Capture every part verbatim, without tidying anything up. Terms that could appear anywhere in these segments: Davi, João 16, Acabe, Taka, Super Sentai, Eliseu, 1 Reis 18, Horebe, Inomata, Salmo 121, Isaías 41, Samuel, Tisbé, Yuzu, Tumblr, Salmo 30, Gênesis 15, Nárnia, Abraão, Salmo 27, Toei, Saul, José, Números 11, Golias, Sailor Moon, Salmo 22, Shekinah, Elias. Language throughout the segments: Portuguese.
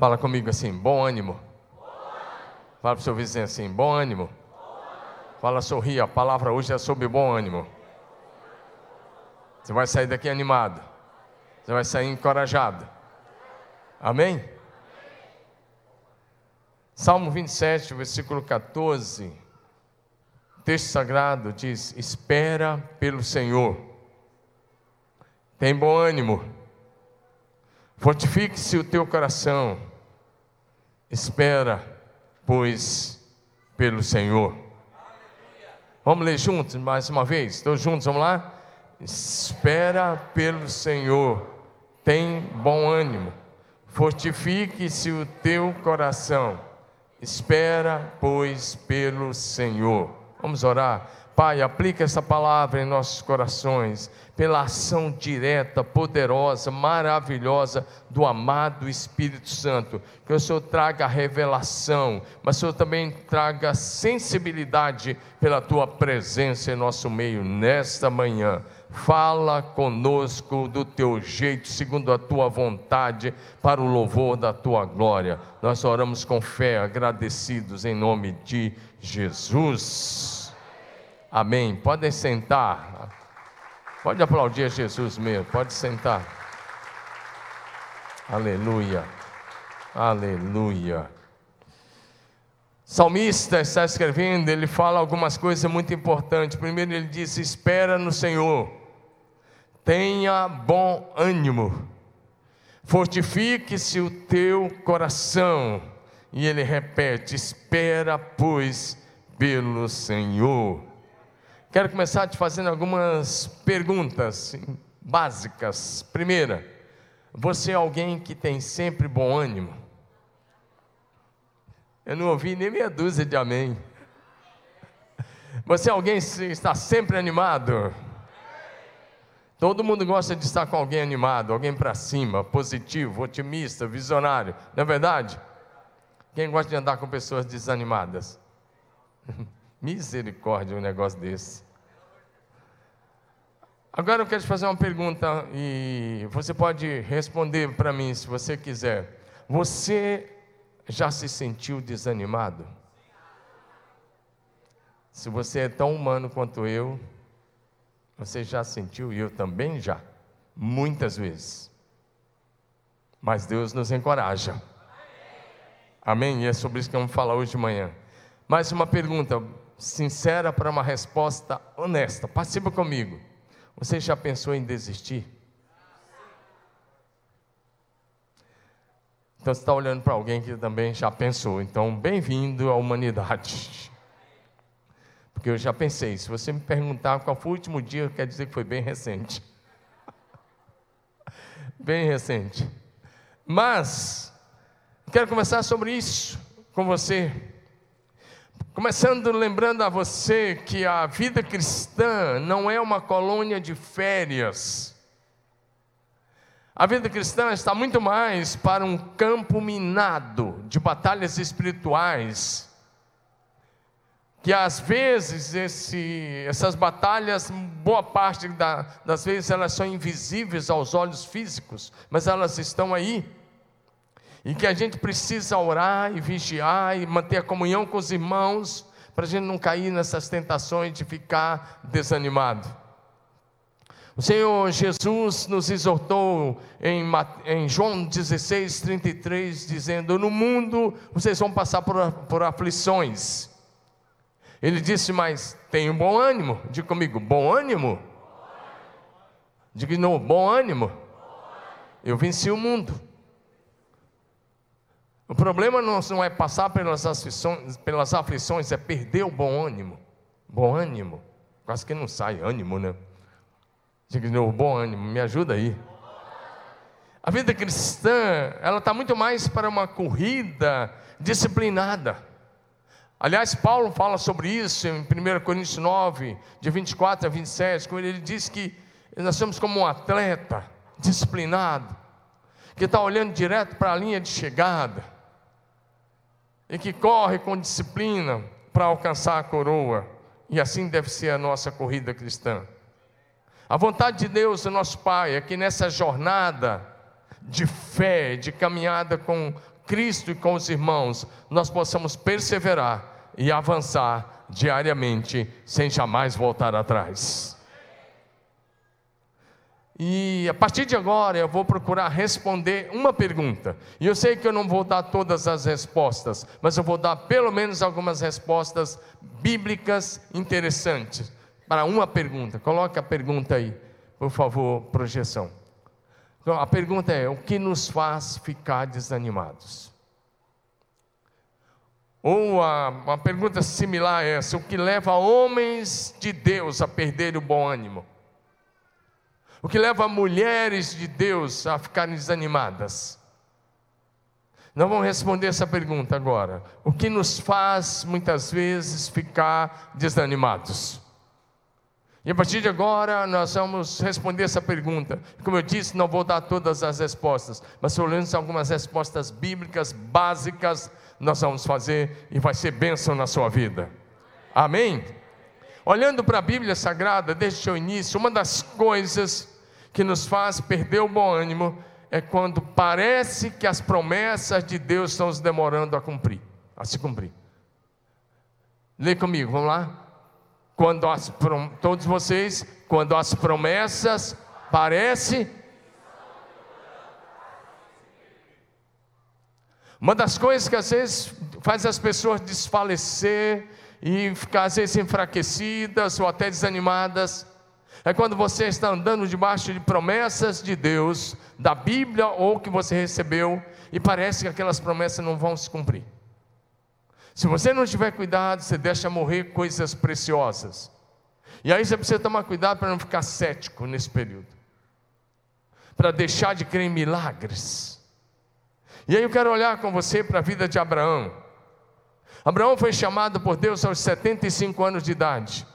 Fala comigo assim, bom ânimo. Bom ânimo. Fala para o seu vizinho assim, bom ânimo. Bom ânimo. Fala, sorria, a palavra hoje é sobre bom ânimo. Você vai sair daqui animado. Você vai sair encorajado. Amém? Amém? Salmo vinte e sete, versículo catorze. O texto sagrado diz, espera pelo Senhor. Tem bom ânimo. Fortifique-se o teu coração. Espera, pois, pelo Senhor. Aleluia. Vamos ler juntos mais uma vez? Todos juntos, vamos lá? Espera pelo Senhor, tem bom ânimo. Fortifique-se o teu coração. Espera, pois, pelo Senhor. Vamos orar. Pai, aplica essa palavra em nossos corações, pela ação direta, poderosa, maravilhosa do amado Espírito Santo. Que o Senhor traga revelação, mas o Senhor também traga sensibilidade pela Tua presença em nosso meio nesta manhã. Fala conosco do Teu jeito, segundo a Tua vontade, para o louvor da Tua glória. Nós oramos com fé, agradecidos em nome de Jesus. Amém. Podem sentar. Pode aplaudir a Jesus mesmo. Pode sentar. Aleluia. Aleluia. Salmista está escrevendo, ele fala algumas coisas muito importantes. Primeiro ele diz, espera no Senhor. Tenha bom ânimo. Fortifique-se o teu coração. E ele repete, espera, pois, pelo Senhor. Quero começar te fazendo algumas perguntas básicas. Primeira, você é alguém que tem sempre bom ânimo? Eu não ouvi nem meia dúzia de amém. Você é alguém que está sempre animado? Todo mundo gosta de estar com alguém animado, alguém para cima, positivo, otimista, visionário. Não é verdade? Quem gosta de andar com pessoas desanimadas? Misericórdia, um negócio desse. Agora eu quero te fazer uma pergunta e você pode responder para mim se você quiser. Você já se sentiu desanimado? Se você é tão humano quanto eu, você já sentiu, e eu também já, muitas vezes. Mas Deus nos encoraja. Amém? E é sobre isso que vamos falar hoje de manhã. Mais uma pergunta sincera para uma resposta honesta. Participa comigo. Você já pensou em desistir? Então você está olhando para alguém que também já pensou. Então, bem-vindo à humanidade. Porque eu já pensei. Se você me perguntar qual foi o último dia, quer dizer que foi bem recente. Bem recente. Mas, quero conversar sobre isso com você. Começando lembrando a você que a vida cristã não é uma colônia de férias. A vida cristã está muito mais para um campo minado de batalhas espirituais, que às vezes esse, essas batalhas, boa parte da, das vezes elas são invisíveis aos olhos físicos, mas elas estão aí. E que a gente precisa orar e vigiar e manter a comunhão com os irmãos, para a gente não cair nessas tentações de ficar desanimado. O Senhor Jesus nos exortou em, em João dezesseis, trinta e três, dizendo, no mundo vocês vão passar por, por aflições. Ele disse, mas tenham bom ânimo. Diga comigo, bom ânimo? Diga de novo, bom ânimo? Eu venci o mundo. O problema não é passar pelas aflições, pelas aflições, é perder o bom ânimo. Bom ânimo. Quase que não sai ânimo, né? Diga de novo, bom ânimo, me ajuda aí. A vida cristã, ela está muito mais para uma corrida disciplinada. Aliás, Paulo fala sobre isso em primeiro Coríntios nove, de vinte e quatro a vinte e sete, quando ele diz que nós somos como um atleta disciplinado, que está olhando direto para a linha de chegada, e que corre com disciplina para alcançar a coroa. E assim deve ser a nossa corrida cristã. A vontade de Deus, o nosso Pai, é que nessa jornada de fé, de caminhada com Cristo e com os irmãos, nós possamos perseverar e avançar diariamente, sem jamais voltar atrás. E a partir de agora eu vou procurar responder uma pergunta. E eu sei que eu não vou dar todas as respostas, mas eu vou dar pelo menos algumas respostas bíblicas interessantes para uma pergunta. Coloque a pergunta aí, por favor, projeção. Então, a pergunta é: o que nos faz ficar desanimados? Ou a, uma pergunta similar a essa: o que leva homens de Deus a perder o bom ânimo? O que leva mulheres de Deus a ficarem desanimadas? Não vamos responder essa pergunta agora. O que nos faz, muitas vezes, ficar desanimados? E a partir de agora, nós vamos responder essa pergunta. Como eu disse, não vou dar todas as respostas, mas pelo menos algumas respostas bíblicas básicas nós vamos fazer, e vai ser bênção na sua vida. Amém? Olhando para a Bíblia Sagrada, desde o início, uma das coisas que nos faz perder o bom ânimo é quando parece que as promessas de Deus estão se demorando a cumprir, a se cumprir. Lê comigo, vamos lá? Quando as, todos vocês, quando as promessas parecem... Uma das coisas que às vezes faz as pessoas desfalecer e ficar às vezes enfraquecidas ou até desanimadas, é quando você está andando debaixo de promessas de Deus, da Bíblia ou que você recebeu, e parece que aquelas promessas não vão se cumprir. Se você não tiver cuidado, você deixa morrer coisas preciosas. E aí você precisa tomar cuidado para não ficar cético nesse período, para deixar de crer em milagres. E aí eu quero olhar com você para a vida de Abraão. Abraão foi chamado por Deus aos setenta e cinco anos de idade.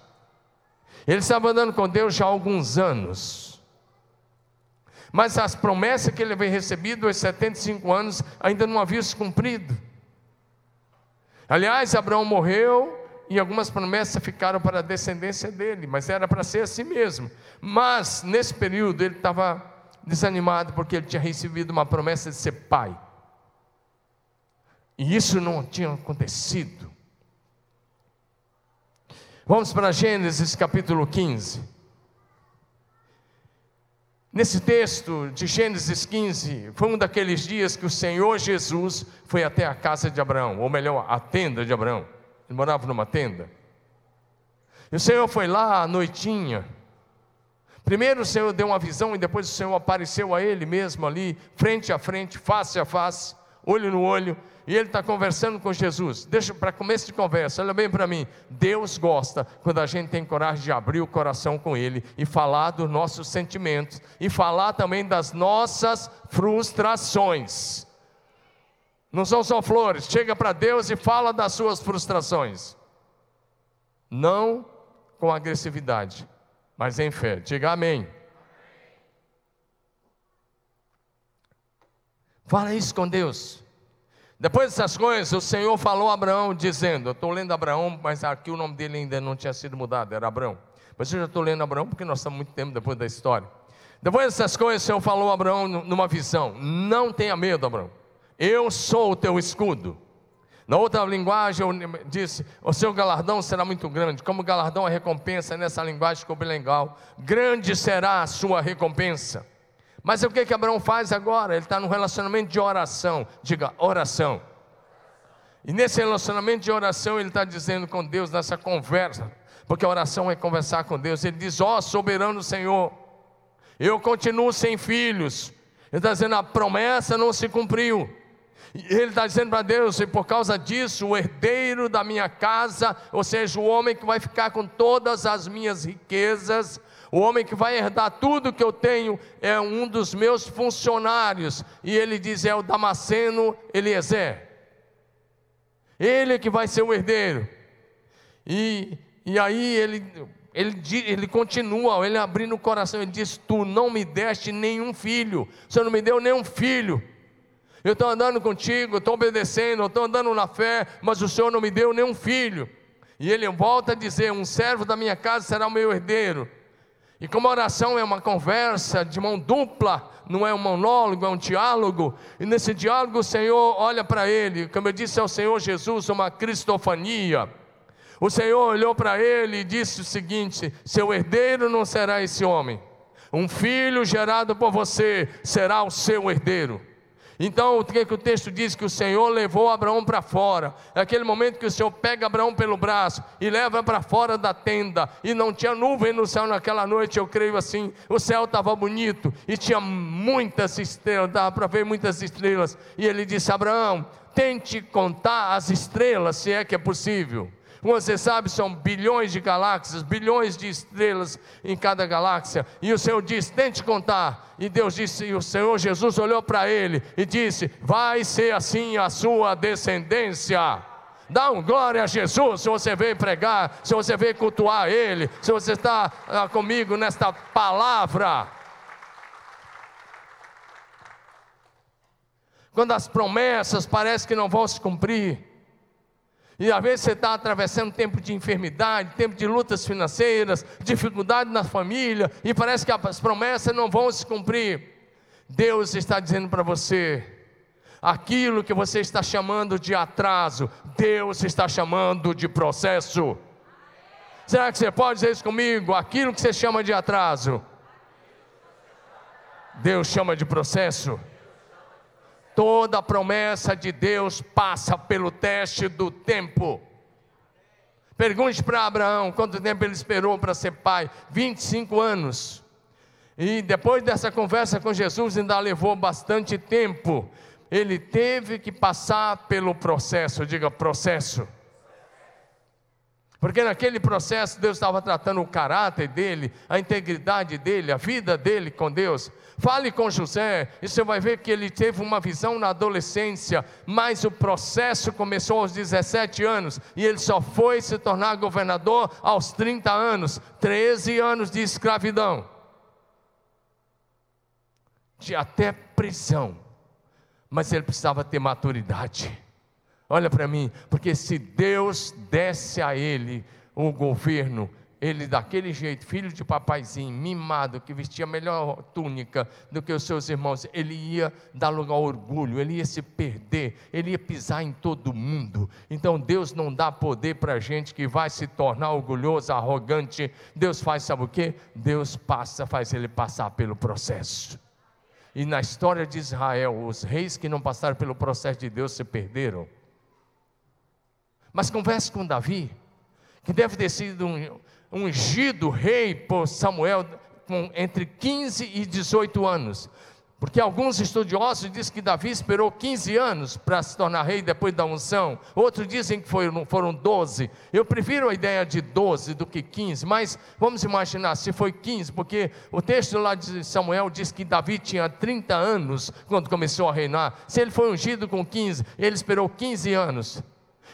Ele estava andando com Deus já há alguns anos, mas as promessas que ele havia recebido aos setenta e cinco anos ainda não haviam se cumprido. Aliás, Abraão morreu e algumas promessas ficaram para a descendência dele, mas era para ser assim mesmo. Mas nesse período ele estava desanimado, porque ele tinha recebido uma promessa de ser pai, e isso não tinha acontecido. Vamos para Gênesis capítulo quinze. Nesse texto de Gênesis quinze, foi um daqueles dias que o Senhor Jesus foi até a casa de Abraão, ou melhor, a tenda de Abraão. Ele morava numa tenda. E o Senhor foi lá à noitinha. Primeiro o Senhor deu uma visão, e depois o Senhor apareceu a ele mesmo ali, frente a frente, face a face, olho no olho, e ele está conversando com Jesus. Deixa para começo de conversa, olha bem para mim: Deus gosta quando a gente tem coragem de abrir o coração com Ele, e falar dos nossos sentimentos, e falar também das nossas frustrações. Não são só flores. Chega para Deus e fala das suas frustrações, não com agressividade, mas em fé. Diga amém. Fala isso com Deus. Depois dessas coisas, o Senhor falou a Abraão dizendo... Eu estou lendo Abraão, mas aqui o nome dele ainda não tinha sido mudado, era Abrão. Mas eu já estou lendo Abraão porque nós estamos muito tempo depois da história. Depois dessas coisas, o Senhor falou a Abraão numa visão: não tenha medo, Abraão, eu sou o teu escudo. Na outra linguagem, eu disse: o seu galardão será muito grande. Como galardão, a recompensa, nessa linguagem ficou bem legal. Grande será a sua recompensa. Mas o que que Abraão faz agora? Ele está num relacionamento de oração. Diga, oração. E nesse relacionamento de oração, ele está dizendo com Deus, nessa conversa, porque a oração é conversar com Deus. Ele diz: ó, soberano Senhor, eu continuo sem filhos. Ele está dizendo: a promessa não se cumpriu. E ele está dizendo para Deus: e por causa disso, o herdeiro da minha casa, ou seja, o homem que vai ficar com todas as minhas riquezas, o homem que vai herdar tudo que eu tenho, é um dos meus funcionários. E ele diz: é o Damasceno Eliezer, ele que vai ser o herdeiro. E, e aí ele, ele, ele continua, ele abrindo o coração, ele diz: tu não me deste nenhum filho, o Senhor não me deu nenhum filho, eu estou andando contigo, eu estou obedecendo, eu estou andando na fé, mas o Senhor não me deu nenhum filho. E ele volta a dizer: um servo da minha casa será o meu herdeiro. E como a oração é uma conversa de mão dupla, não é um monólogo, é um diálogo, e nesse diálogo o Senhor olha para ele, como eu disse ao Senhor Jesus, uma cristofania. O Senhor olhou para ele e disse o seguinte: seu herdeiro não será esse homem, um filho gerado por você será o seu herdeiro. Então o que o texto diz? Que o Senhor levou Abraão para fora. É aquele momento que o Senhor pega Abraão pelo braço e leva para fora da tenda, e não tinha nuvem no céu naquela noite, eu creio assim, o céu estava bonito, e tinha muitas estrelas, dava para ver muitas estrelas, e ele disse: Abraão, tente contar as estrelas, se é que é possível. Como você sabe, são bilhões de galáxias, bilhões de estrelas em cada galáxia. E o Senhor disse: tente contar. E Deus disse, e o Senhor Jesus olhou para ele e disse: vai ser assim a sua descendência. Dá um glória a Jesus, se você veio pregar, se você veio cultuar Ele, se você está ah, comigo nesta palavra. Quando as promessas parecem que não vão se cumprir, e às vezes você está atravessando tempo de enfermidade, tempo de lutas financeiras, dificuldade na família, e parece que as promessas não vão se cumprir. Deus está dizendo para você: aquilo que você está chamando de atraso, Deus está chamando de processo. Será que você pode dizer isso comigo? Aquilo que você chama de atraso, Deus chama de processo. Toda promessa de Deus passa pelo teste do tempo. Pergunte para Abraão quanto tempo ele esperou para ser pai. vinte e cinco anos. E depois dessa conversa com Jesus, ainda levou bastante tempo. Ele teve que passar pelo processo. Diga processo. Porque naquele processo Deus estava tratando o caráter dele, a integridade dele, a vida dele com Deus. Fale com José, e você vai ver que ele teve uma visão na adolescência, mas o processo começou aos dezessete anos, e ele só foi se tornar governador aos trinta anos, treze anos de escravidão, de até prisão, mas ele precisava ter maturidade. Olha para mim, porque se Deus desse a ele o governo, ele daquele jeito, filho de papaizinho, mimado, que vestia melhor túnica do que os seus irmãos, ele ia dar lugar ao orgulho, ele ia se perder, ele ia pisar em todo mundo. Então Deus não dá poder para gente que vai se tornar orgulhoso, arrogante. Deus faz, sabe o quê? Deus passa, faz ele passar pelo processo. E na história de Israel, os reis que não passaram pelo processo de Deus se perderam. Mas converse com Davi, que deve ter sido um, um ungido rei por Samuel com entre quinze e dezoito anos, porque alguns estudiosos dizem que Davi esperou quinze anos para se tornar rei depois da unção, outros dizem que foram, foram doze, eu prefiro a ideia de doze do que quinze, mas vamos imaginar se foi quinze, porque o texto lá de Samuel diz que Davi tinha trinta anos quando começou a reinar. Se ele foi ungido com quinze, ele esperou quinze anos.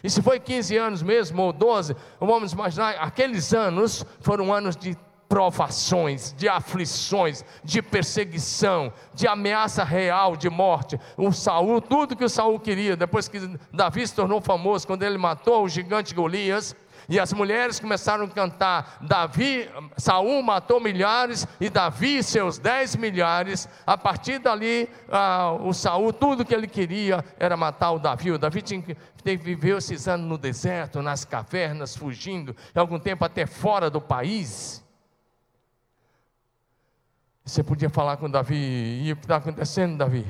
E se foi quinze anos mesmo, ou doze, vamos imaginar, aqueles anos foram anos de provações, de aflições, de perseguição, de ameaça real de morte. O Saul, tudo que o Saul queria, depois que Davi se tornou famoso, quando ele matou o gigante Golias, e as mulheres começaram a cantar: Davi, Saul matou milhares e Davi seus dez milhares. A partir dali, ah, o Saul, tudo que ele queria era matar o Davi. O Davi tinha que viver esses anos no deserto, nas cavernas, fugindo, e algum tempo até fora do país. Você podia falar com Davi: e o que está acontecendo, Davi?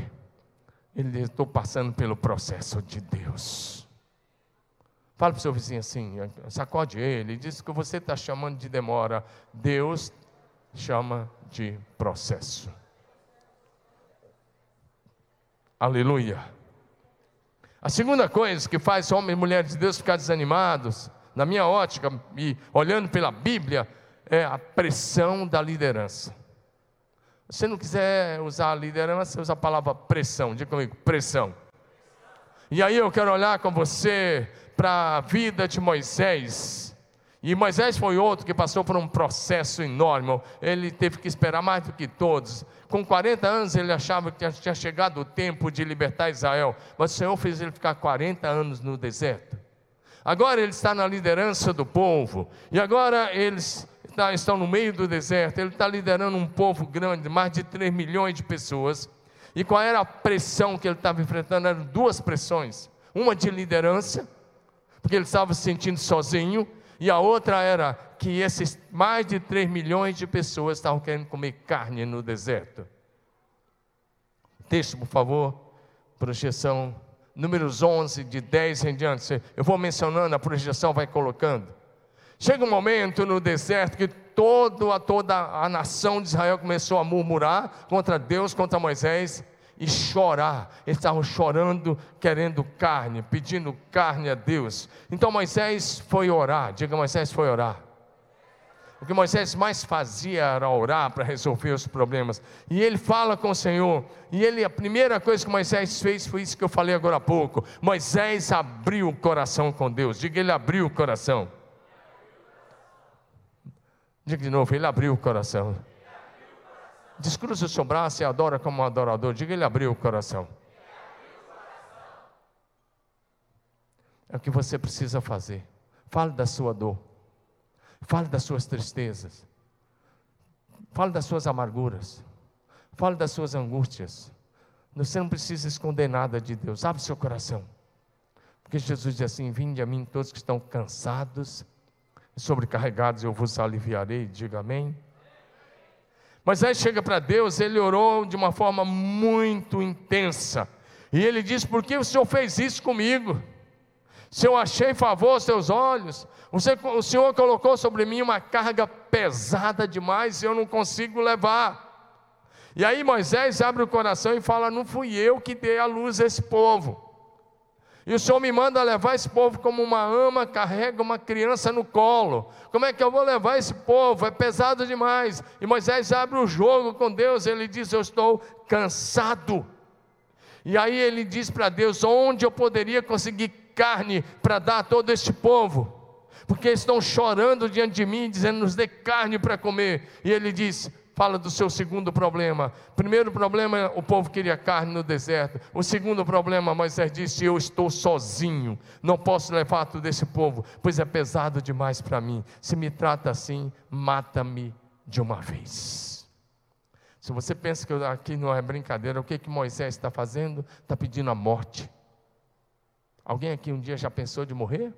Ele diz: estou passando pelo processo de Deus. Fala para o seu vizinho assim, sacode ele, diz que você está chamando de demora, Deus chama de processo. Aleluia. A segunda coisa que faz homens e mulheres de Deus ficar desanimados, na minha ótica e olhando pela Bíblia, é a pressão da liderança. Se você não quiser usar a liderança, usa a palavra pressão, diga comigo, pressão. E aí eu quero olhar com você para a vida de Moisés, e Moisés foi outro que passou por um processo enorme. Ele teve que esperar mais do que todos. Com quarenta anos ele achava que tinha chegado o tempo de libertar Israel, mas o Senhor fez ele ficar quarenta anos no deserto. Agora ele está na liderança do povo, e agora eles tá, estão no meio do deserto, ele está liderando um povo grande, mais de três milhões de pessoas, e qual era a pressão que ele estava enfrentando? Eram duas pressões, uma de liderança, porque ele estava se sentindo sozinho, e a outra era que esses mais de três milhões de pessoas estavam querendo comer carne no deserto. Texto, por favor, projeção, Números onze, de dez em diante, eu vou mencionando, a projeção vai colocando. Chega um momento no deserto que todo, toda a nação de Israel começou a murmurar contra Deus, contra Moisés, e chorar. Eles estavam chorando, querendo carne, pedindo carne a Deus. Então Moisés foi orar, diga Moisés foi orar. O que Moisés mais fazia era orar para resolver os problemas. E ele fala com o Senhor. E ele, a primeira coisa que Moisés fez foi isso que eu falei agora há pouco. Moisés abriu o coração com Deus. Diga, ele abriu o coração. Diga de novo, ele abriu o coração. Descruza o seu braço e adora como um adorador. Diga, ele abriu o coração. É o que você precisa fazer. Fale da sua dor. Fale das suas tristezas, fale das suas amarguras, fale das suas angústias. Você não precisa esconder nada de Deus, abre seu coração, porque Jesus diz assim: vinde a mim todos que estão cansados e sobrecarregados, eu vos aliviarei. Diga amém. Mas aí chega para Deus, ele orou de uma forma muito intensa, e ele diz: por que o Senhor fez isso comigo? Se eu achei favor aos teus olhos, o Senhor colocou sobre mim uma carga pesada demais e eu não consigo levar. E aí Moisés abre o coração e fala: não fui eu que dei à luz a esse povo, e o Senhor me manda levar esse povo como uma ama carrega uma criança no colo. Como é que eu vou levar esse povo? É pesado demais. E Moisés abre o jogo com Deus, ele diz: eu estou cansado. E aí ele diz para Deus: onde eu poderia conseguir carne para dar a todo este povo, porque eles estão chorando diante de mim, dizendo: nos dê carne para comer. E ele diz, fala do seu segundo problema. Primeiro problema, o povo queria carne no deserto. O segundo problema, Moisés disse: eu estou sozinho, não posso levar todo esse povo, pois é pesado demais para mim. Se me trata assim, mata-me de uma vez. Se você pensa que aqui não é brincadeira, o que que Moisés está fazendo? Está pedindo a morte. Alguém aqui um dia já pensou de morrer?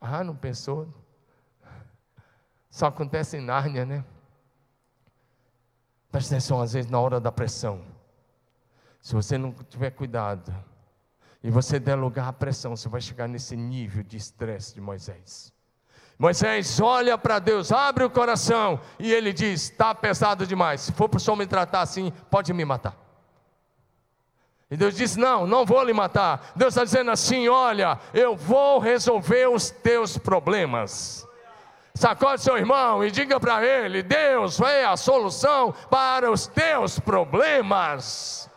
Ah, não pensou? Só acontece em Nárnia, né? Presta atenção, às vezes na hora da pressão, se você não tiver cuidado, e você der lugar à pressão, você vai chegar nesse nível de estresse de Moisés. Moisés olha para Deus, abre o coração, e ele diz: está pesado demais, se for para o Senhor me tratar assim, pode me matar. E Deus diz: não, não vou lhe matar. Deus está dizendo assim: olha, eu vou resolver os teus problemas. Sacode seu irmão e diga para ele: Deus é a solução para os teus problemas.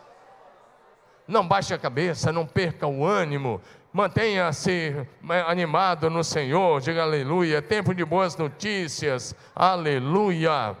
Não baixe a cabeça, não perca o ânimo, mantenha-se animado no Senhor, diga aleluia, tempo de boas notícias, aleluia.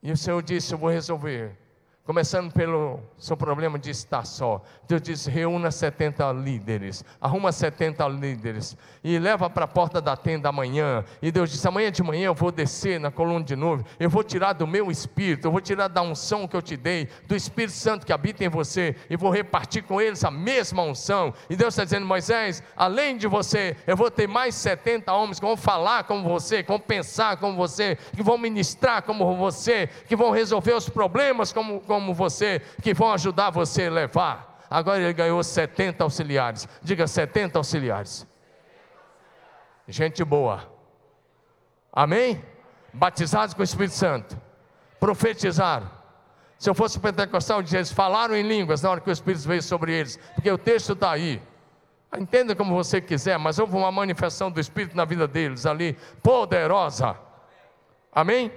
E o Senhor disse: eu vou resolver, começando pelo seu problema de estar só. Deus disse: reúna setenta líderes, arruma setenta líderes, e leva para a porta da tenda amanhã. E Deus disse: amanhã de manhã eu vou descer na coluna de nuvem, eu vou tirar do meu espírito, eu vou tirar da unção que eu te dei, do Espírito Santo que habita em você, e vou repartir com eles a mesma unção. E Deus está dizendo: Moisés, além de você, eu vou ter mais setenta homens que vão falar como você, que vão pensar como você, que vão ministrar como você, que vão resolver os problemas como você, como você, que vão ajudar você a levar. Agora ele ganhou setenta auxiliares, diga setenta auxiliares, gente boa, amém? Batizados com o Espírito Santo, profetizaram. Se eu fosse pentecostal, eles falaram em línguas na hora que o Espírito veio sobre eles, porque o texto está aí. Entenda como você quiser, mas houve uma manifestação do Espírito na vida deles ali, poderosa, amém?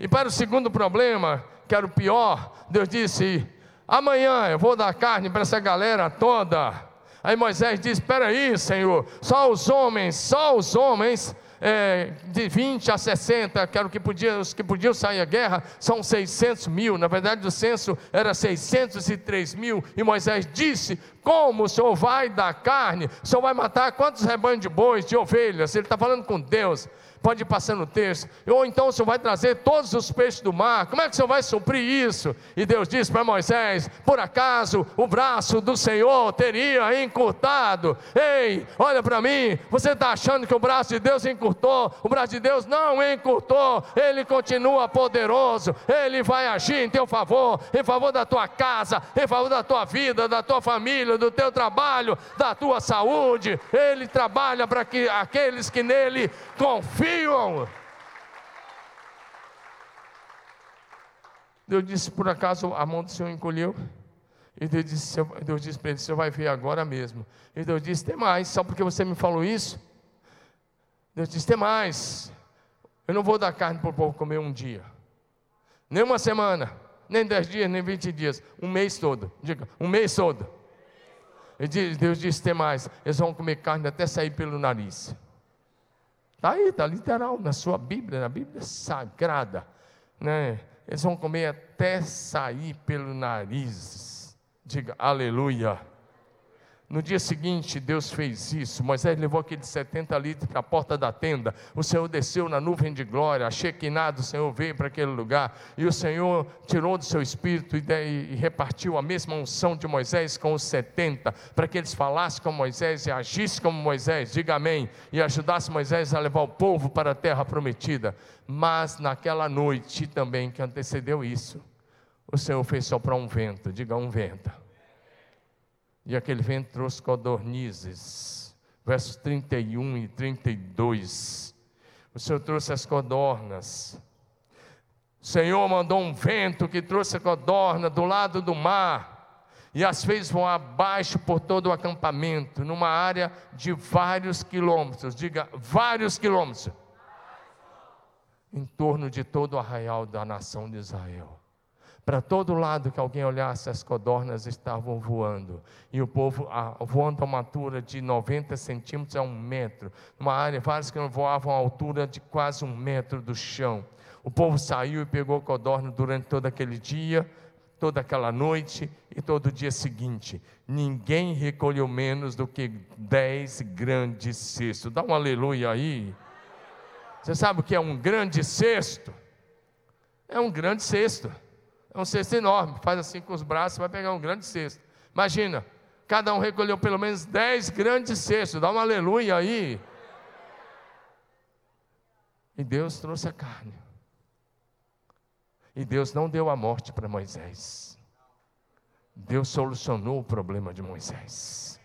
E para o segundo problema, que era o pior, Deus disse: amanhã eu vou dar carne para essa galera toda. Aí Moisés disse: espera aí, Senhor, só os homens, só os homens é, de vinte a sessenta, que eram que podia, os que podiam sair à guerra, são seiscentos mil, na verdade o censo era seiscentos e três mil, e Moisés disse: como o senhor vai dar carne? O senhor vai matar quantos rebanhos de bois, de ovelhas? Ele está falando com Deus. Pode ir passando o texto. Ou então o senhor vai trazer todos os peixes do mar, como é que o senhor vai suprir isso? E Deus disse para Moisés: por acaso o braço do Senhor teria encurtado? Ei, olha para mim, você está achando que o braço de Deus encurtou? O braço de Deus não encurtou, ele continua poderoso, ele vai agir em teu favor, em favor da tua casa, em favor da tua vida, da tua família, do teu trabalho, da tua saúde. Ele trabalha para que aqueles que nele confiam. Deus disse: por acaso a mão do Senhor encolheu? E Deus disse, Deus disse para ele: você vai ver agora mesmo. E Deus disse: tem mais, só porque você me falou isso? Deus disse: tem mais, eu não vou dar carne para o povo comer um dia, nem uma semana, nem dez dias, nem vinte dias, um mês todo. Diga, um mês todo. E Deus disse: tem mais, eles vão comer carne até sair pelo nariz. Está aí, está literal, na sua Bíblia, na Bíblia Sagrada, né? Eles vão comer até sair pelo nariz. Diga, aleluia. No dia seguinte, Deus fez isso. Moisés levou aqueles setenta litros para a porta da tenda. O Senhor desceu na nuvem de glória. A Shekinah do Senhor veio para aquele lugar. E o Senhor tirou do seu espírito e, de, e repartiu a mesma unção de Moisés com os setenta, para que eles falassem como Moisés e agissem como Moisés. Diga amém. E ajudasse Moisés a levar o povo para a terra prometida. Mas naquela noite também que antecedeu isso, o Senhor fez soprar um vento. Diga, um vento. E aquele vento trouxe codornizes, versos trinta e um e trinta e dois, o Senhor trouxe as codornas. O Senhor mandou um vento que trouxe a codorna do lado do mar, e as fez voar abaixo por todo o acampamento, numa área de vários quilômetros, diga, vários quilômetros, em torno de todo o arraial da nação de Israel. Para todo lado que alguém olhasse, as codornas estavam voando, e o povo ah, voando a uma altura de noventa centímetros a um metro, numa área, vários que voavam a altura de quase um metro do chão. O povo saiu e pegou codorna durante todo aquele dia, toda aquela noite e todo o dia seguinte. Ninguém recolheu menos do que dez grandes cestos. Dá um aleluia aí. Você sabe o que é um grande cesto? É um grande cesto. É um cesto enorme, faz assim com os braços, vai pegar um grande cesto. Imagina, cada um recolheu pelo menos dez grandes cestos, dá um aleluia aí. E Deus trouxe a carne. E Deus não deu a morte para Moisés. Deus solucionou o problema de Moisés.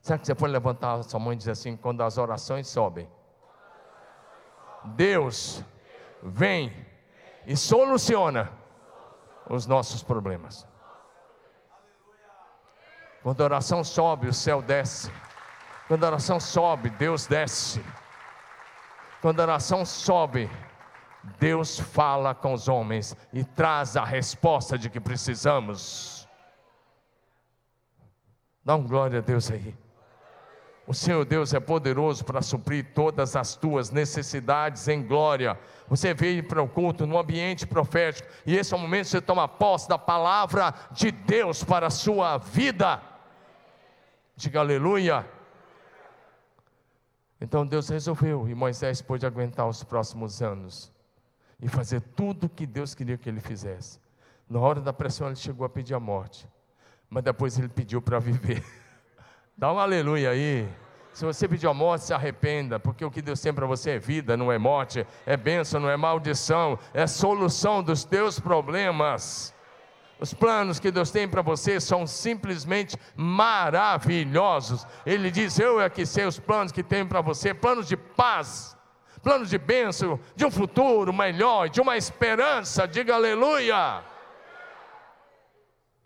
Será que você pode levantar a sua mão e dizer assim: quando as orações sobem, Deus vem e soluciona os nossos problemas. Quando a oração sobe, o céu desce. Quando a oração sobe, Deus desce. Quando a oração sobe, Deus fala com os homens e traz a resposta de que precisamos. Dá um glória a Deus aí. O Senhor Deus é poderoso para suprir todas as tuas necessidades em glória. Você veio para o culto no ambiente profético, e esse é o momento que você toma posse da palavra de Deus para a sua vida. Diga aleluia. Então Deus resolveu, e Moisés pôde aguentar os próximos anos e fazer tudo o que Deus queria que ele fizesse. Na hora da pressão ele chegou a pedir a morte, mas depois ele pediu para viver. Dá um aleluia aí. Se você pediu a morte, se arrependa, porque o que Deus tem para você é vida, não é morte, é bênção, não é maldição, é solução dos teus problemas. Os planos que Deus tem para você são simplesmente maravilhosos. Ele diz: eu é que sei os planos que tenho para você, planos de paz, planos de bênção, de um futuro melhor, de uma esperança. Diga aleluia.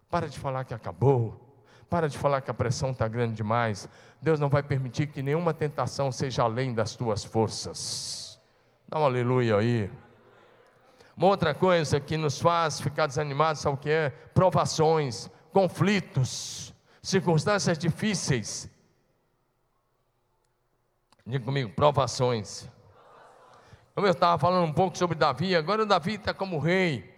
Para de falar que acabou. Para de falar que a pressão está grande demais. Deus não vai permitir que nenhuma tentação seja além das tuas forças. Dá um aleluia aí. Uma outra coisa que nos faz ficar desanimados, sabe o que é? Provações, conflitos, circunstâncias difíceis. Diga comigo, provações. Como eu estava falando um pouco sobre Davi, agora Davi está como rei,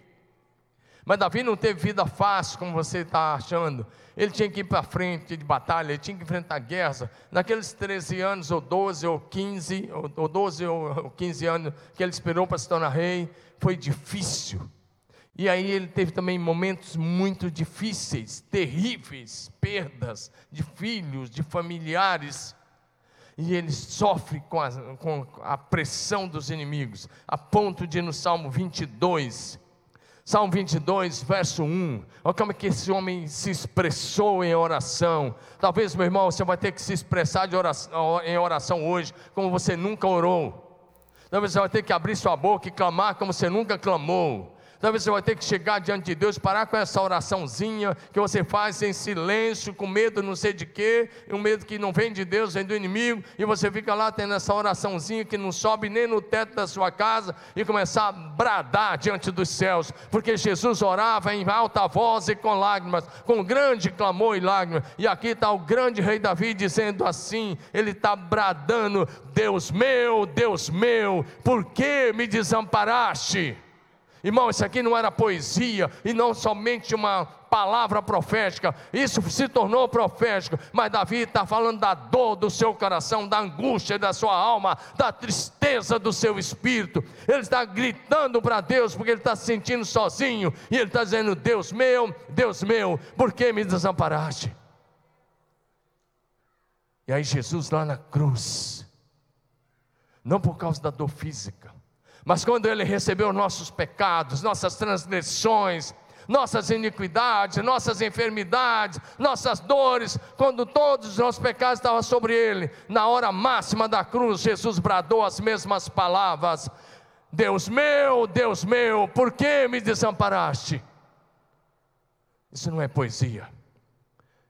mas Davi não teve vida fácil, como você está achando. Ele tinha que ir para frente de batalha, ele tinha que enfrentar guerras. Naqueles treze anos, ou doze, ou quinze, ou doze ou quinze anos que ele esperou para se tornar rei, foi difícil. E aí ele teve também momentos muito difíceis, terríveis, perdas de filhos, de familiares, e ele sofre com a, com a pressão dos inimigos, a ponto de no Salmo vinte e dois, Salmo vinte e dois, verso um, olha como é que esse homem se expressou em oração. Talvez, meu irmão, você vai ter que se expressar de oração, em oração hoje, como você nunca orou. Talvez você vai ter que abrir sua boca e clamar como você nunca clamou. Talvez você vai ter que chegar diante de Deus, parar com essa oraçãozinha que você faz em silêncio, com medo não sei de quê, um medo que não vem de Deus, vem do inimigo, e você fica lá tendo essa oraçãozinha que não sobe nem no teto da sua casa, e começar a bradar diante dos céus, porque Jesus orava em alta voz e com lágrimas, com grande clamor e lágrimas, e aqui está o grande rei Davi dizendo assim, ele está bradando: Deus meu, Deus meu, por que me desamparaste? Irmão, isso aqui não era poesia, e não somente uma palavra profética, isso se tornou profético, mas Davi está falando da dor do seu coração, da angústia da sua alma, da tristeza do seu espírito. Ele está gritando para Deus, porque ele está se sentindo sozinho, e ele está dizendo: Deus meu, Deus meu, por que me desamparaste? E aí Jesus lá na cruz, não por causa da dor física, mas quando Ele recebeu nossos pecados, nossas transgressões, nossas iniquidades, nossas enfermidades, nossas dores, quando todos os nossos pecados estavam sobre Ele, na hora máxima da cruz, Jesus bradou as mesmas palavras: Deus meu, Deus meu, por que me desamparaste? Isso não é poesia,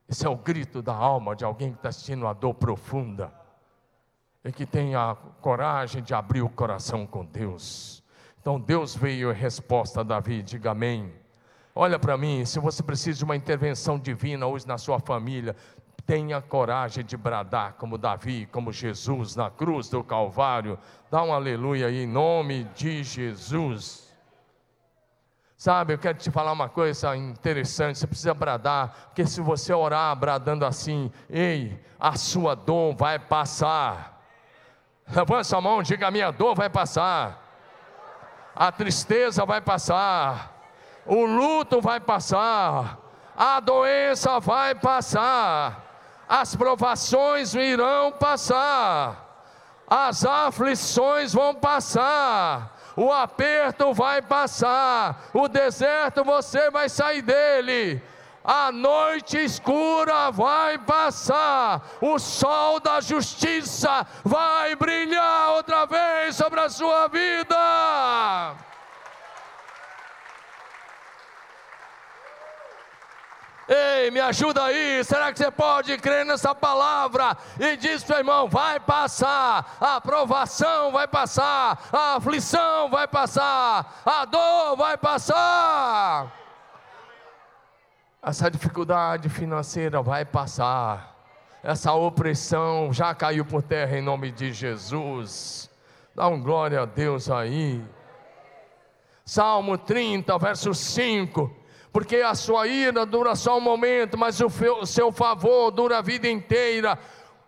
isso é o grito da alma de alguém que está sentindo uma dor profunda, e que tem a coragem de abrir o coração com Deus. Então Deus veio em resposta a Davi, diga amém. Olha para mim, se você precisa de uma intervenção divina hoje na sua família, tenha coragem de bradar como Davi, como Jesus na cruz do Calvário. Dá um aleluia aí, em nome de Jesus. Sabe, eu quero te falar uma coisa interessante, você precisa bradar, porque se você orar bradando assim, ei, a sua dor vai passar. Levanta sua mão, diga: a minha dor vai passar, a tristeza vai passar, o luto vai passar, a doença vai passar, as provações irão passar, as aflições vão passar, o aperto vai passar, o deserto você vai sair dele, a noite escura vai passar, o sol da justiça vai brilhar outra vez sobre a sua vida. Ei, me ajuda aí, será que você pode crer nessa palavra? E diz para o irmão: vai passar, a provação vai passar, a aflição vai passar, a dor vai passar. Essa dificuldade financeira vai passar, essa opressão já caiu por terra em nome de Jesus. Dá um glória a Deus aí. Salmo trinta, verso cinco: porque a sua ira dura só um momento, mas o seu favor dura a vida inteira.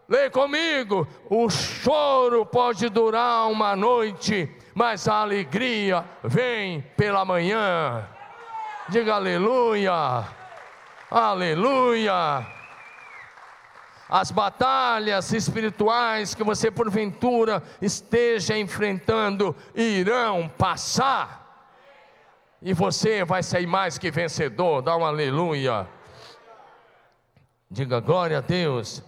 Lê comigo: o choro pode durar uma noite, mas a alegria vem pela manhã. Diga aleluia. Aleluia! As batalhas espirituais que você porventura esteja enfrentando irão passar, e você vai sair mais que vencedor. Dá um aleluia, diga glória a Deus.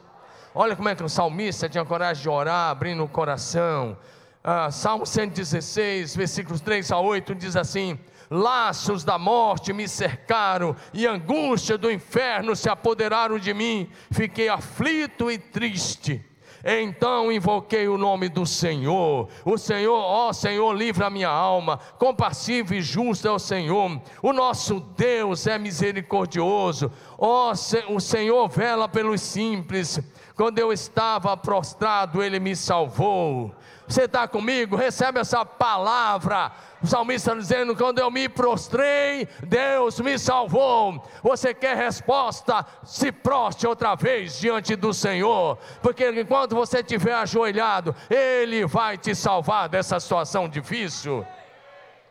Olha como é que o salmista tinha coragem de orar, abrindo o coração. ah, Salmo cento e dezesseis, versículos três a oito diz assim: laços da morte me cercaram, e angústia do inferno se apoderaram de mim, fiquei aflito e triste, Então invoquei o nome do Senhor, o Senhor, ó Senhor, livra a minha alma, compassivo e justo é o Senhor, o nosso Deus é misericordioso, ó, o Senhor vela pelos simples, quando eu estava prostrado, Ele me salvou. Você está comigo? Recebe essa palavra. O salmista está dizendo: quando eu me prostrei, Deus me salvou. Você quer resposta? Se prostre outra vez diante do Senhor, porque enquanto você estiver ajoelhado, Ele vai te salvar dessa situação difícil.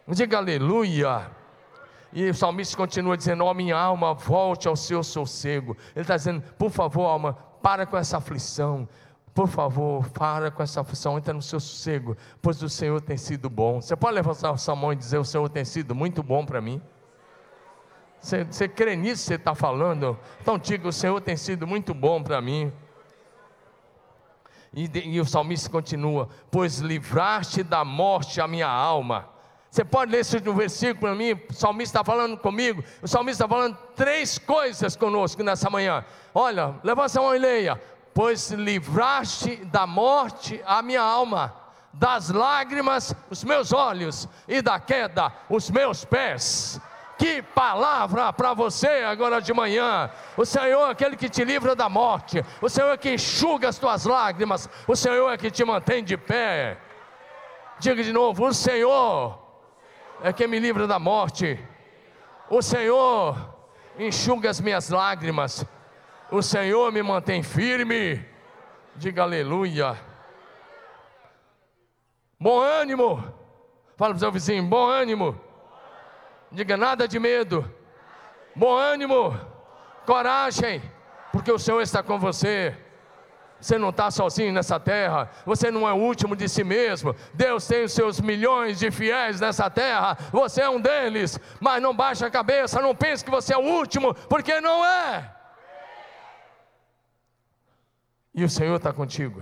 Diga aleluia. E o salmista continua dizendo: ó minha alma, volte ao seu sossego. Ele está dizendo: por favor, alma, para com essa aflição. Por favor, para com essa aflição, entra no seu sossego, pois o Senhor tem sido bom. Você pode levantar a sua mão e dizer: o Senhor tem sido muito bom para mim? Você, você crê nisso que você está falando? Então diga: o Senhor tem sido muito bom para mim. E, e o salmista continua: pois livraste da morte a minha alma. Você pode ler esse versículo para mim? O salmista está falando comigo. O salmista está falando três coisas conosco nessa manhã. Olha, levanta a mão e leia. Pois livraste da morte a minha alma, das lágrimas os meus olhos e da queda os meus pés. Que palavra para você agora de manhã. O Senhor é aquele que te livra da morte, o Senhor é que enxuga as tuas lágrimas, o Senhor é que te mantém de pé. Diga de novo: o Senhor é quem me livra da morte, o Senhor enxuga as minhas lágrimas, o Senhor me mantém firme. Diga aleluia. Bom ânimo. Fala para o seu vizinho: bom ânimo. Diga: nada de medo. Bom ânimo. Coragem, porque o Senhor está com você. Você não está sozinho nessa terra, você não é o último de si mesmo. Deus tem os seus milhões de fiéis nessa terra, você é um deles. Mas não baixe a cabeça, não pense que você é o último, porque não é. E o Senhor está contigo.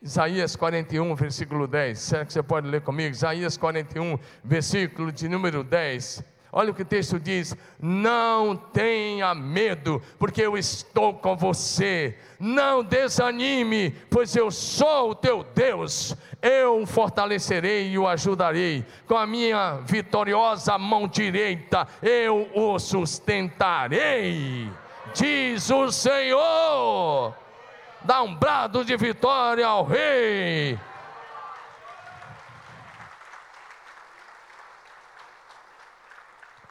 Isaías quarenta e um, versículo dez. Será que você pode ler comigo? Isaías quarenta e um, versículo de número dez. Olha o que o texto diz: não tenha medo, porque eu estou com você. Não desanime, pois eu sou o teu Deus. Eu o fortalecerei e o ajudarei. Com a minha vitoriosa mão direita, eu o sustentarei, diz o Senhor. Dá um brado de vitória ao Rei.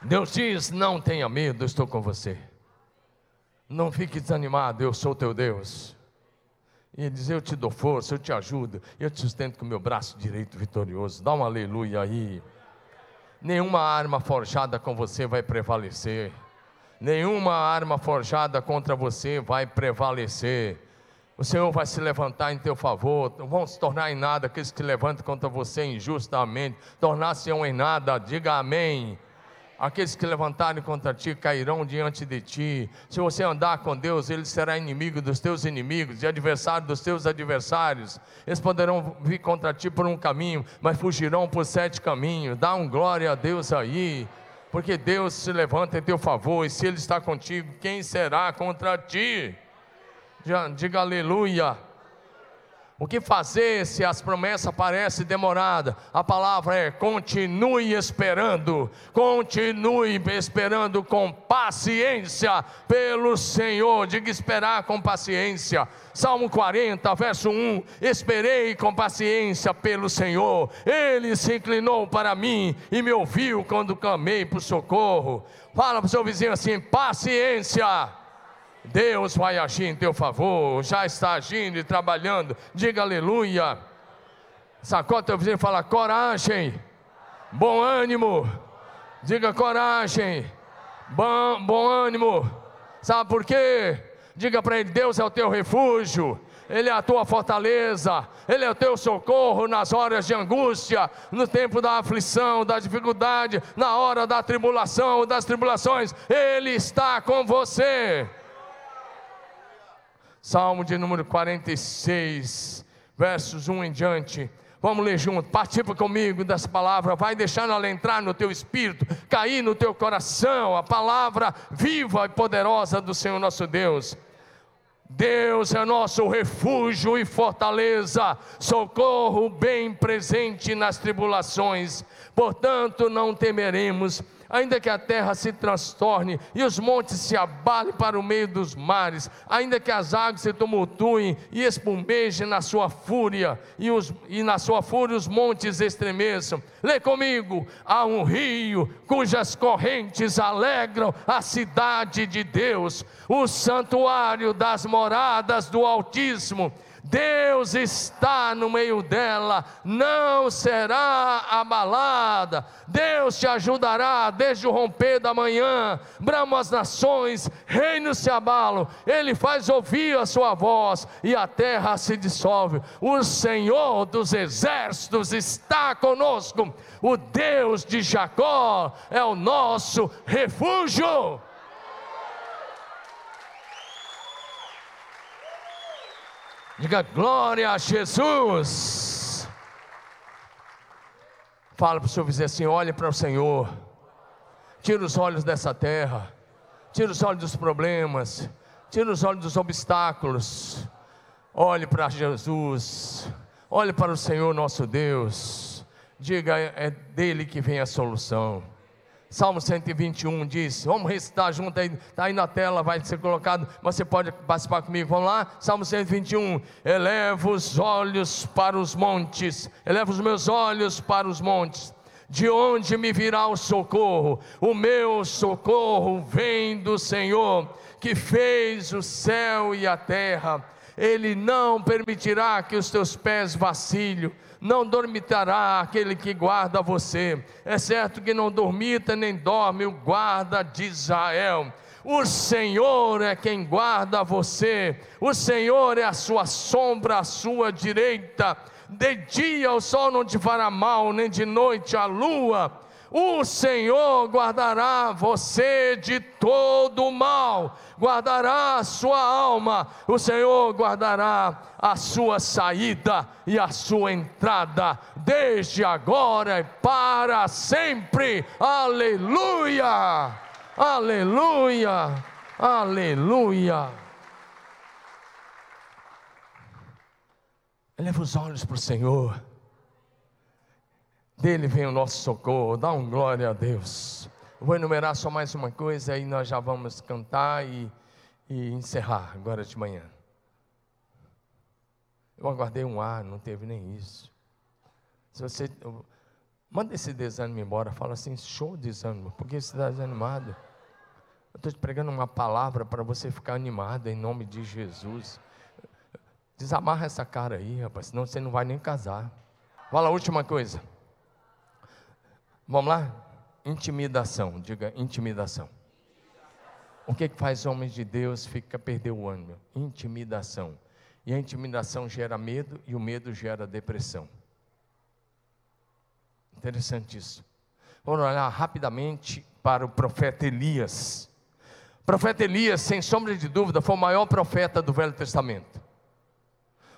Deus diz: não tenha medo, estou com você. Não fique desanimado, eu sou teu Deus. E Ele diz: eu te dou força, eu te ajudo, eu te sustento com o meu braço direito vitorioso. Dá um aleluia aí. Nenhuma arma forjada com você vai prevalecer. Nenhuma arma forjada contra você vai prevalecer. O Senhor vai se levantar em teu favor. Não vão se tornar em nada aqueles que se levantam contra você injustamente, tornar-se-ão em nada. Diga amém. Aqueles que levantarem contra ti cairão diante de ti. Se você andar com Deus, Ele será inimigo dos teus inimigos e adversário dos teus adversários. Eles poderão vir contra ti por um caminho, mas fugirão por sete caminhos. Dá um glória a Deus aí, porque Deus se levanta em teu favor, e se Ele está contigo, quem será contra ti? Diga aleluia. O que fazer se as promessas parecem demoradas? A palavra é: continue esperando, continue esperando com paciência pelo Senhor. Diga: esperar com paciência. Salmo quarenta, verso um: esperei com paciência pelo Senhor, Ele se inclinou para mim e me ouviu quando clamei por socorro. Fala para o seu vizinho assim: paciência, Deus vai agir em teu favor, já está agindo e trabalhando. Diga aleluia. Sacode teu vizinho e fala: coragem, bom ânimo. Diga: coragem, bom, bom ânimo. Sabe por quê? Diga para ele: Deus é o teu refúgio, Ele é a tua fortaleza, Ele é o teu socorro nas horas de angústia, no tempo da aflição, da dificuldade, na hora da tribulação, das tribulações. Ele está com você. Salmo de número quarenta e seis, versos um em diante. Vamos ler junto, participa comigo dessa palavra, vai deixando ela entrar no teu espírito, cair no teu coração, a palavra viva e poderosa do Senhor nosso Deus. Deus é nosso refúgio e fortaleza, socorro bem presente nas tribulações. Portanto, não temeremos, ainda que a terra se transtorne e os montes se abalem para o meio dos mares, ainda que as águas se tumultuem e espumejem na sua fúria, e, os, e na sua fúria os montes estremeçam. Lê comigo: há um rio cujas correntes alegram a cidade de Deus, o santuário das moradas do Altíssimo. Deus está no meio dela, não será abalada. Deus te ajudará desde o romper da manhã. Bramam as nações, reinos se abalam. Ele faz ouvir a sua voz e a terra se dissolve. O Senhor dos exércitos está conosco. O Deus de Jacó é o nosso refúgio. Diga glória a Jesus. Fala para o seu vizinho assim: olhe para o Senhor, tira os olhos dessa terra, tira os olhos dos problemas, tira os olhos dos obstáculos, olhe para Jesus, olhe para o Senhor nosso Deus. Diga: é dele que vem a solução. Salmo cento e vinte e um diz, vamos recitar junto aí, está aí na tela, vai ser colocado, você pode participar comigo, vamos lá, Salmo cento e vinte e um, eleva os olhos para os montes, eleva os meus olhos para os montes, de onde me virá o socorro? O meu socorro vem do Senhor, que fez o céu e a terra. Ele não permitirá que os teus pés vacilhem, não dormitará aquele que guarda você. É certo que não dormita nem dorme o guarda de Israel. O Senhor é quem guarda você, o Senhor é a sua sombra, a sua direita. De dia o sol não te fará mal, nem de noite a lua. O Senhor guardará você de todo mal, guardará a sua alma, o Senhor guardará a sua saída e a sua entrada, desde agora e para sempre. Aleluia, aleluia, aleluia. Eleva os olhos para o Senhor, dele vem o nosso socorro. Dá um glória a Deus. Eu vou enumerar só mais uma coisa, aí nós já vamos cantar e, e encerrar agora de manhã. Eu aguardei um ar, não teve nem isso. Se você, eu, manda esse desânimo embora, fala assim: show desânimo, porque você está desanimado. Eu estou te pregando uma palavra para você ficar animado em nome de Jesus. Desamarra essa cara aí, rapaz, senão você não vai nem casar. Fala a última coisa. Vamos lá? Intimidação, diga intimidação. O que que faz homens de Deus fica, perder o ânimo? Intimidação. E a intimidação gera medo, e o medo gera depressão. Interessante isso. Vamos olhar rapidamente para o profeta Elias. O profeta Elias, sem sombra de dúvida, foi o maior profeta do Velho Testamento.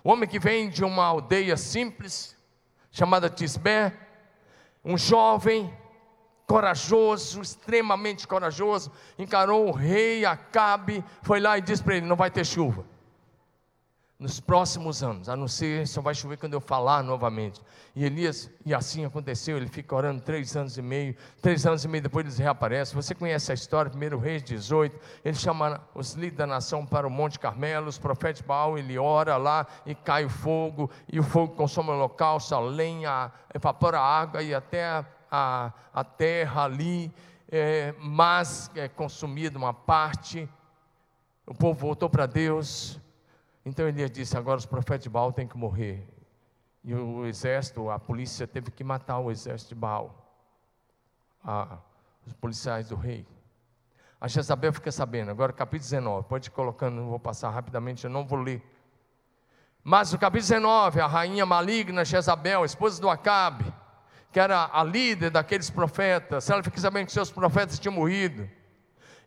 O homem que vem de uma aldeia simples, chamada Tisbé, um jovem, corajoso, extremamente corajoso, encarou o rei Acabe, foi lá e disse para ele: não vai ter chuva nos próximos anos, a não ser, só vai chover quando eu falar novamente. E Elias, e assim aconteceu, ele fica orando três anos e meio, três anos e meio depois eles reaparecem. Você conhece a história, primeiro Reis dezoito, ele chama os líderes da nação para o Monte Carmelo, os profetas de Baal, ele ora lá e cai o fogo, e o fogo consome o holocausto, a lenha, evapora a água e até a, a terra ali, é, mas é consumida uma parte, o povo voltou para Deus. Então Elias disse: agora os profetas de Baal têm que morrer. E o exército, a polícia teve que matar o exército de Baal, ah, os policiais do rei. A Jezabel fica sabendo. Agora capítulo dezenove, pode ir colocando, não vou passar rapidamente, eu não vou ler. Mas no capítulo dezenove, a rainha maligna Jezabel, esposa do Acabe, que era a líder daqueles profetas, ela fica sabendo que seus profetas tinham morrido.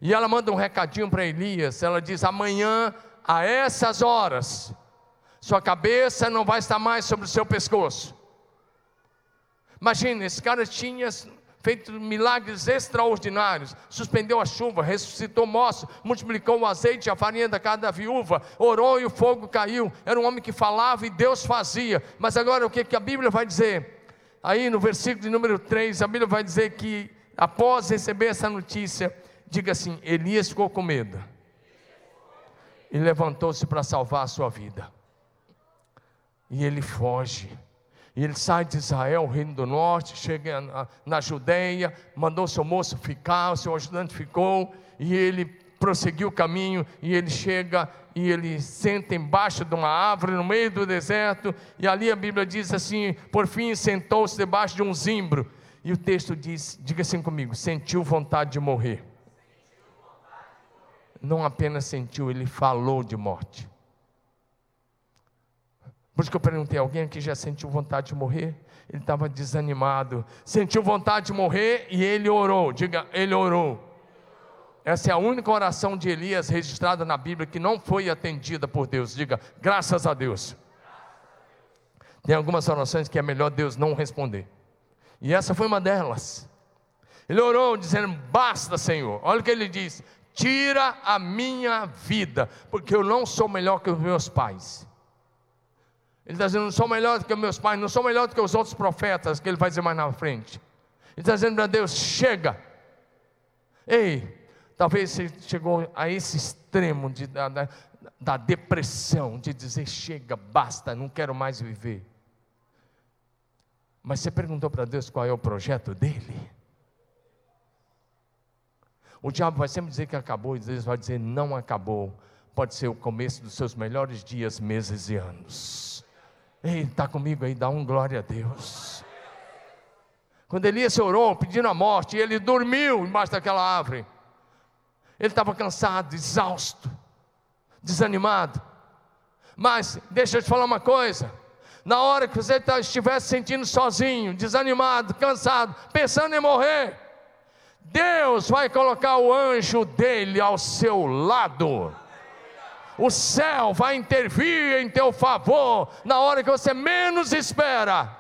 E ela manda um recadinho para Elias, ela diz: amanhã, a essas horas, sua cabeça não vai estar mais sobre o seu pescoço. Imagina, esse cara tinha feito milagres extraordinários, suspendeu a chuva, ressuscitou mortos, multiplicou o azeite e a farinha da casa da viúva, orou e o fogo caiu. Era um homem que falava e Deus fazia. Mas agora o que, que a Bíblia vai dizer? Aí no versículo de número três, a Bíblia vai dizer que após receber essa notícia, diga assim: Elias ficou com medo e levantou-se para salvar a sua vida. E ele foge, e ele sai de Israel, o reino do norte, chega na, na Judeia, mandou seu moço ficar, o seu ajudante ficou, e ele prosseguiu o caminho, e ele chega, e ele senta embaixo de uma árvore, no meio do deserto, e ali a Bíblia diz assim: por fim sentou-se debaixo de um zimbro, e o texto diz, diga assim comigo, sentiu vontade de morrer. Não apenas sentiu, ele falou de morte. Por isso que eu perguntei, alguém aqui já sentiu vontade de morrer? Ele estava desanimado, sentiu vontade de morrer e ele orou, diga, ele orou. Essa é a única oração de Elias registrada na Bíblia que não foi atendida por Deus, diga, graças a Deus. Tem algumas orações que é melhor Deus não responder, e essa foi uma delas. Ele orou dizendo: basta, Senhor. Olha o que ele diz: tira a minha vida, porque eu não sou melhor que os meus pais. Ele está dizendo: não sou melhor do que os meus pais, não sou melhor do que os outros profetas, que ele vai dizer mais na frente. Ele está dizendo para Deus: chega. Ei, talvez você chegou a esse extremo de, da, da, da depressão, de dizer: chega, basta, não quero mais viver. Mas você perguntou para Deus qual é o projeto dele? O diabo vai sempre dizer que acabou, e Deus vai dizer: não acabou. Pode ser o começo dos seus melhores dias, meses e anos. Ei, está comigo aí, dá um glória a Deus. Quando Elias orou pedindo a morte, ele dormiu embaixo daquela árvore. Ele estava cansado, exausto, desanimado. Mas deixa eu te falar uma coisa: na hora que você estiver se sentindo sozinho, desanimado, cansado, pensando em morrer, Deus vai colocar o anjo dele ao seu lado. O céu vai intervir em teu favor na hora que você menos espera.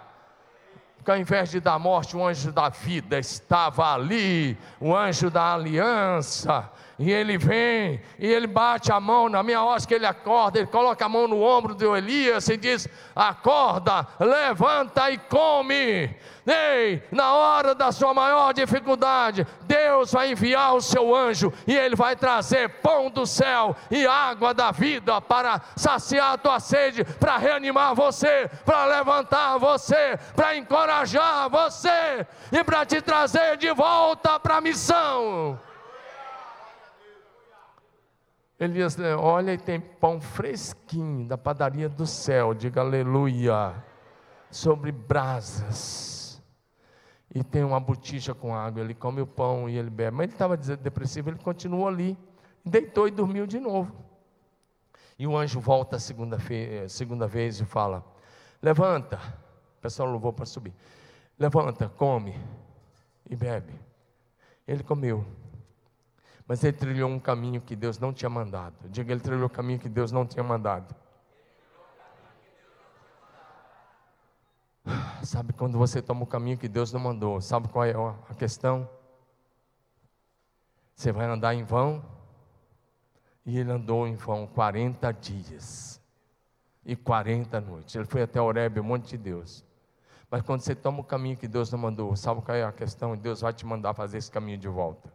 Porque ao invés de dar morte, o anjo da vida estava ali, o anjo da aliança. E ele vem, e ele bate a mão, na minha hora que ele acorda, ele coloca a mão no ombro de Elias e diz: acorda, levanta e come. Ei, na hora da sua maior dificuldade, Deus vai enviar o seu anjo, e ele vai trazer pão do céu e água da vida para saciar a tua sede, para reanimar você, para levantar você, para encorajar você, e para te trazer de volta para a missão. Elias olha e tem pão fresquinho da padaria do céu, diga aleluia, sobre brasas, e tem uma botija com água. Ele come o pão e ele bebe, mas ele estava depressivo, ele continuou ali, deitou e dormiu de novo. E o anjo volta a segunda, fe... segunda vez e fala: levanta, o pessoal louvou para subir, levanta, come e bebe. Ele comeu, mas ele trilhou um caminho que Deus não tinha mandado. Diga, ele trilhou o caminho que Deus não tinha mandado. Sabe quando você toma o caminho que Deus não mandou? Sabe qual é a questão? Você vai andar em vão. E ele andou em vão quarenta dias. E quarenta noites. Ele foi até Horebe, o monte de Deus. Mas quando você toma o caminho que Deus não mandou, sabe qual é a questão? Deus vai te mandar fazer esse caminho de volta.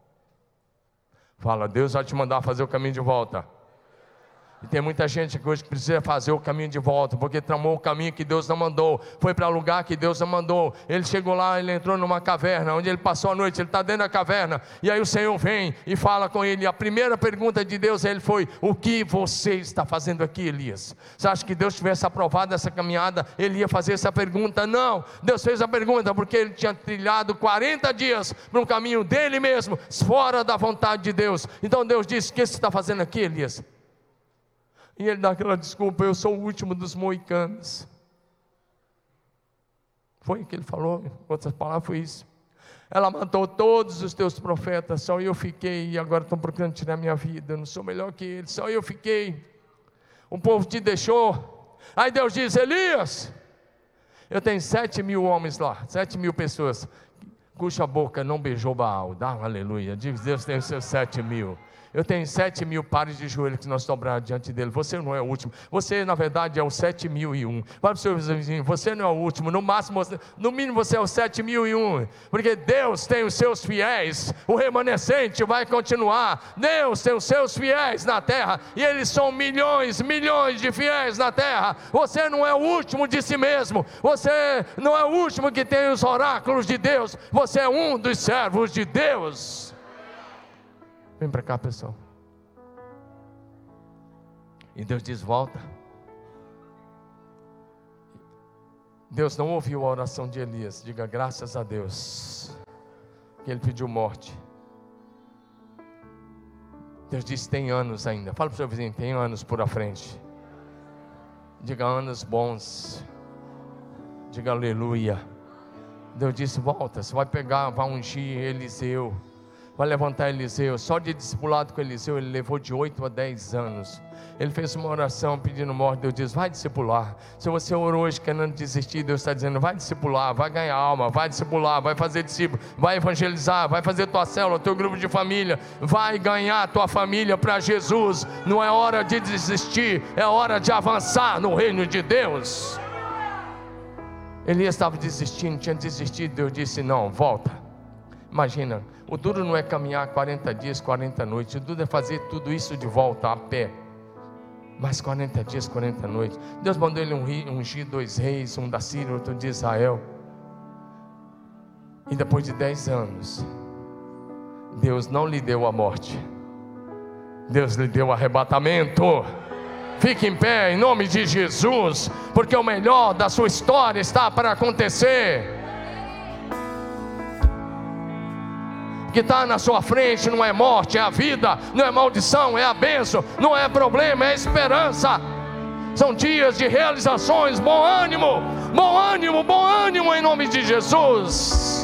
Fala, Deus vai te mandar fazer o caminho de volta. E tem muita gente que hoje precisa fazer o caminho de volta, porque tramou o caminho que Deus não mandou, foi para lugar que Deus não mandou. Ele chegou lá, ele entrou numa caverna, onde ele passou a noite, ele está dentro da caverna, e aí o Senhor vem e fala com ele. A primeira pergunta de Deus a ele foi: o que você está fazendo aqui, Elias? Você acha que Deus tivesse aprovado essa caminhada, ele ia fazer essa pergunta? Não, Deus fez a pergunta, porque ele tinha trilhado quarenta dias para um caminho dele mesmo, fora da vontade de Deus. Então Deus disse: o que você está fazendo aqui, Elias? E ele dá aquela desculpa: eu sou o último dos moicanos. Foi o que ele falou, em outras palavras foi isso. Ela matou todos os teus profetas, só eu fiquei, e agora estão procurando tirar minha vida, eu não sou melhor que eles, só eu fiquei. O povo te deixou. Aí Deus diz: Elias, eu tenho sete mil homens lá, sete mil pessoas, cuja boca não beijou Baal, dá um aleluia, diz Deus tem os seus sete mil, eu tenho sete mil pares de joelhos que nós dobramos diante dele, você não é o último, você na verdade é o sete mil e um, fala para o seu vizinho, você não é o último, no máximo, no mínimo você é o sete mil e um, porque Deus tem os seus fiéis, o remanescente vai continuar, Deus tem os seus fiéis na terra, e eles são milhões, milhões de fiéis na terra, você não é o último de si mesmo, você não é o último que tem os oráculos de Deus, você é um dos servos de Deus. Vem para cá, pessoal. E Deus diz, volta. Deus não ouviu a oração de Elias. Diga, graças a Deus, que ele pediu morte. Deus diz, tem anos ainda. Fala para o seu vizinho, tem anos por a frente. Diga, anos bons. Diga, aleluia. Deus disse, volta, você vai pegar, vai ungir Eliseu, vai levantar Eliseu, só de discipulado com Eliseu, ele levou de oito a dez anos, ele fez uma oração pedindo morte, Deus disse, vai discipular, se você orou hoje querendo desistir, Deus está dizendo, vai discipular, vai ganhar alma, vai discipular, vai fazer discípulo, vai evangelizar, vai fazer tua célula, teu grupo de família, vai ganhar tua família para Jesus, não é hora de desistir, é hora de avançar no reino de Deus. Elias estava desistindo, tinha desistido, Deus disse, não, volta. Imagina, o duro não é caminhar quarenta dias, quarenta noites, o duro é fazer tudo isso de volta, a pé, mas quarenta dias, quarenta noites, Deus mandou ele ungir dois reis, um da Síria, outro de Israel, e depois de dez anos, Deus não lhe deu a morte, Deus lhe deu arrebatamento. Fique em pé em nome de Jesus, porque o melhor da sua história está para acontecer. O que está na sua frente não é morte, é a vida, não é maldição, é a bênção, não é problema, é esperança. São dias de realizações, bom ânimo, bom ânimo, bom ânimo em nome de Jesus.